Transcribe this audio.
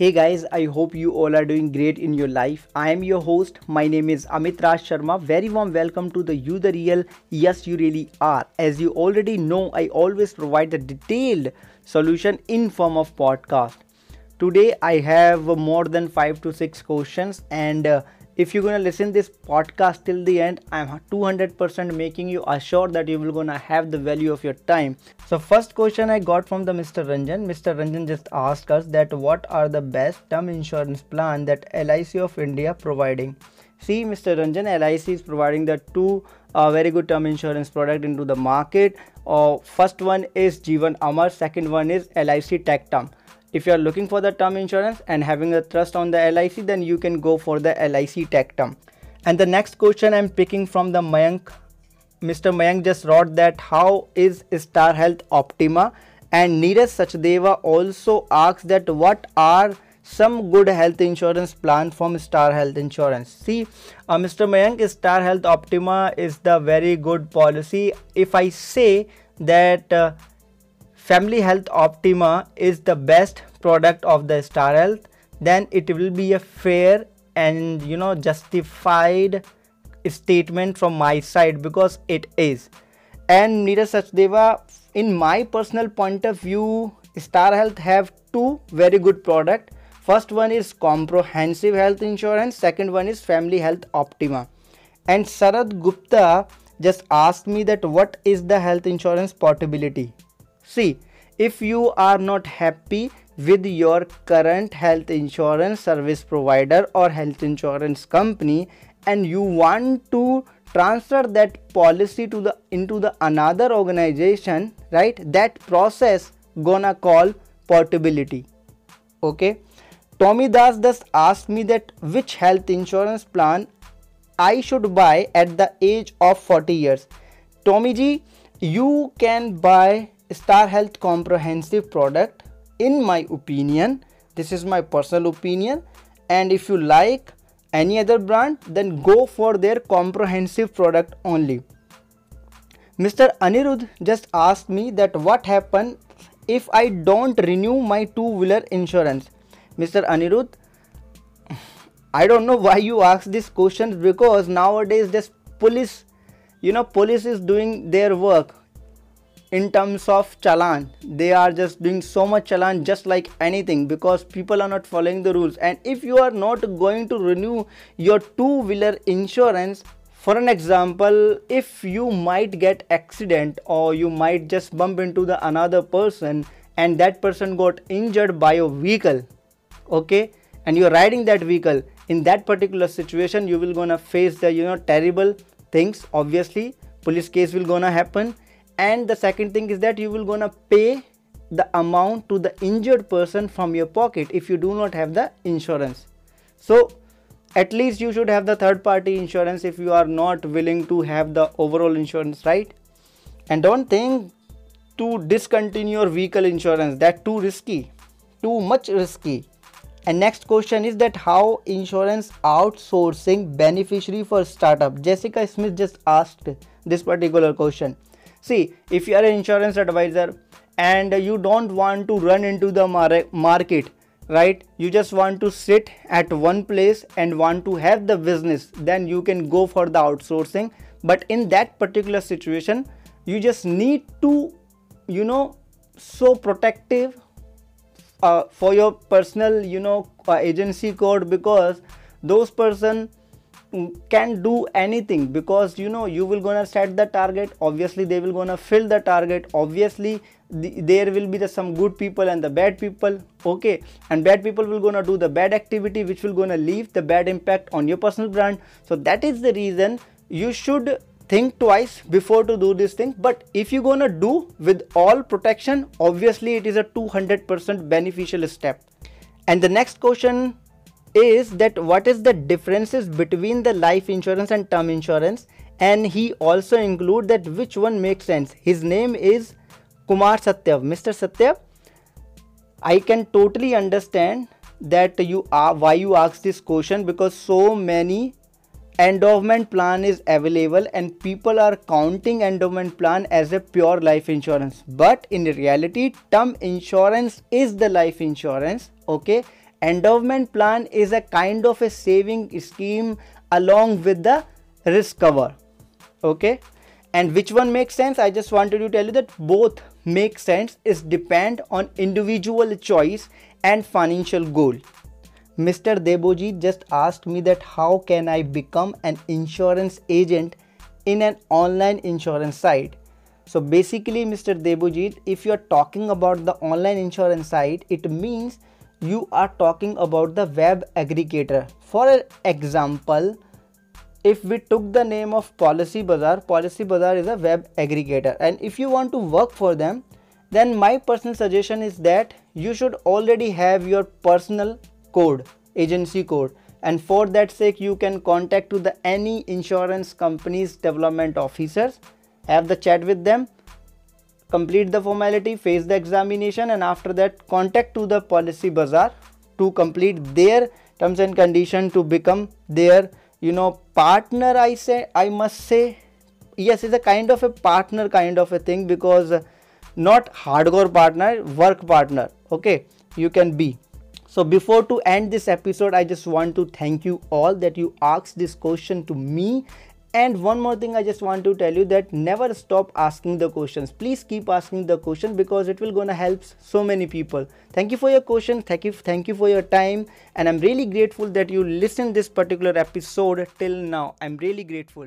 Hey guys, I hope you all are doing great in your life. I am your host. My name is Amit Raj Sharma. Very warm welcome to the You The Real, Yes You Really Are. As you already know, I always provide the detailed solution in form of podcast. Today I have more than 5 to 6 questions, and if you're gonna listen this podcast till the end, I'm 200% making you assured that you will gonna have the value of your time. So first question I got from the Mr. Ranjan. Mr. Ranjan just asked us that what are the best term insurance plan that LIC of India providing? See Mr. Ranjan, LIC is providing the two very good term insurance product into the market. First one is Jeevan Amar, second one is LIC Tech Term. If you are looking for the term insurance and having a trust on the LIC, then you can go for the LIC Tech Term. And the next question I'm picking from the Mayank. Mr. Mayank just wrote that how is Star Health Optima, and Neeraj Sachdeva also asked that what are some good health insurance plan from Star Health Insurance. See, Mr. Mayank, Star Health Optima is the very good policy. If I say that Family Health Optima is the best product of the Star Health, then it will be a fair and justified statement from my side, because it is. And Neeraj Sachdeva, in my personal point of view, Star Health have two very good product. First one is Comprehensive Health Insurance, second one is Family Health Optima. And Sarat Gupta just asked me that what is the health insurance portability. See, if you are not happy with your current health insurance service provider or health insurance company, and you want to transfer that policy to the into the another organization, right? That process gonna call portability. Okay. Tommy Das just asked me that which health insurance plan I should buy at the age of 40 years. Tommy Ji, you can buy Star Health Comprehensive product, in my opinion. This is my personal opinion, and if you like any other brand, then go for their comprehensive product only. Mr. Anirudh just asked me that what happens if I don't renew my two-wheeler insurance. Mr. Anirudh, I don't know why you ask these questions, because nowadays this police is doing their work. In terms of challan, they are just doing so much challan just like anything, because people are not following the rules. And if you are not going to renew your two-wheeler insurance, for an example, if you might get accident or you might just bump into the another person and that person got injured by a vehicle, okay, and you are riding that vehicle, in that particular situation you will gonna face the terrible things. Obviously police case will gonna happen. And the second thing is that you will gonna pay the amount to the injured person from your pocket if you do not have the insurance. So at least you should have the third party insurance if you are not willing to have the overall insurance, right? And don't think to discontinue your vehicle insurance, that's too risky, too much risky. And next question is that how insurance outsourcing beneficiary for startup. Jessica Smith just asked this particular question. See, if you are an insurance advisor and you don't want to run into the market, right? You just want to sit at one place and want to have the business, then you can go for the outsourcing. But in that particular situation, you just need to, so protective for your personal, agency code, because those person can do anything, because you will gonna set the target. Obviously they will gonna fill the target. Obviously there will be some good people and the bad people, okay, and bad people will gonna do the bad activity which will gonna leave the bad impact on your personal brand. So that is the reason you should think twice before to do this thing. But if you gonna do with all protection, obviously it is a 200% beneficial step. And the next question is that what is the differences between the life insurance and term insurance, and he also include that which one makes sense. His name is Kumar Satyav. Mr. Satyav, I can totally understand that why you ask this question, because so many endowment plan is available and people are counting endowment plan as a pure life insurance. But in reality, term insurance is the life insurance, okay, Endowment plan is a kind of a saving scheme along with the risk cover. Okay, and which one makes sense? I just wanted to tell you that both make sense. Is depend on individual choice and financial goal. Mr. Debujit just asked me that how can I become an insurance agent in an online insurance site. So basically, Mr. Debujit, if you are talking about the online insurance site, it means you are talking about the web aggregator. For example, if we took the name of Policy Bazaar is a web aggregator, and if you want to work for them, then my personal suggestion is that you should already have your personal code, agency code, and for that sake you can contact to the any insurance company's development officers, have the chat with them, complete the formality, face the examination, and after that contact to the Policy Bazaar to complete their terms and condition to become their, you know, partner. I must say yes, it's a kind of a partner kind of a thing, because not hardcore partner, work partner. Okay, you can be. So before to end this episode, I just want to thank you all that you asked this question to me. And one more thing I just want to tell you that never stop asking the questions. Please keep asking the question, because it will gonna help so many people. Thank you for your question. Thank you for your time. And I'm really grateful that you listened this particular episode till now. I'm really grateful.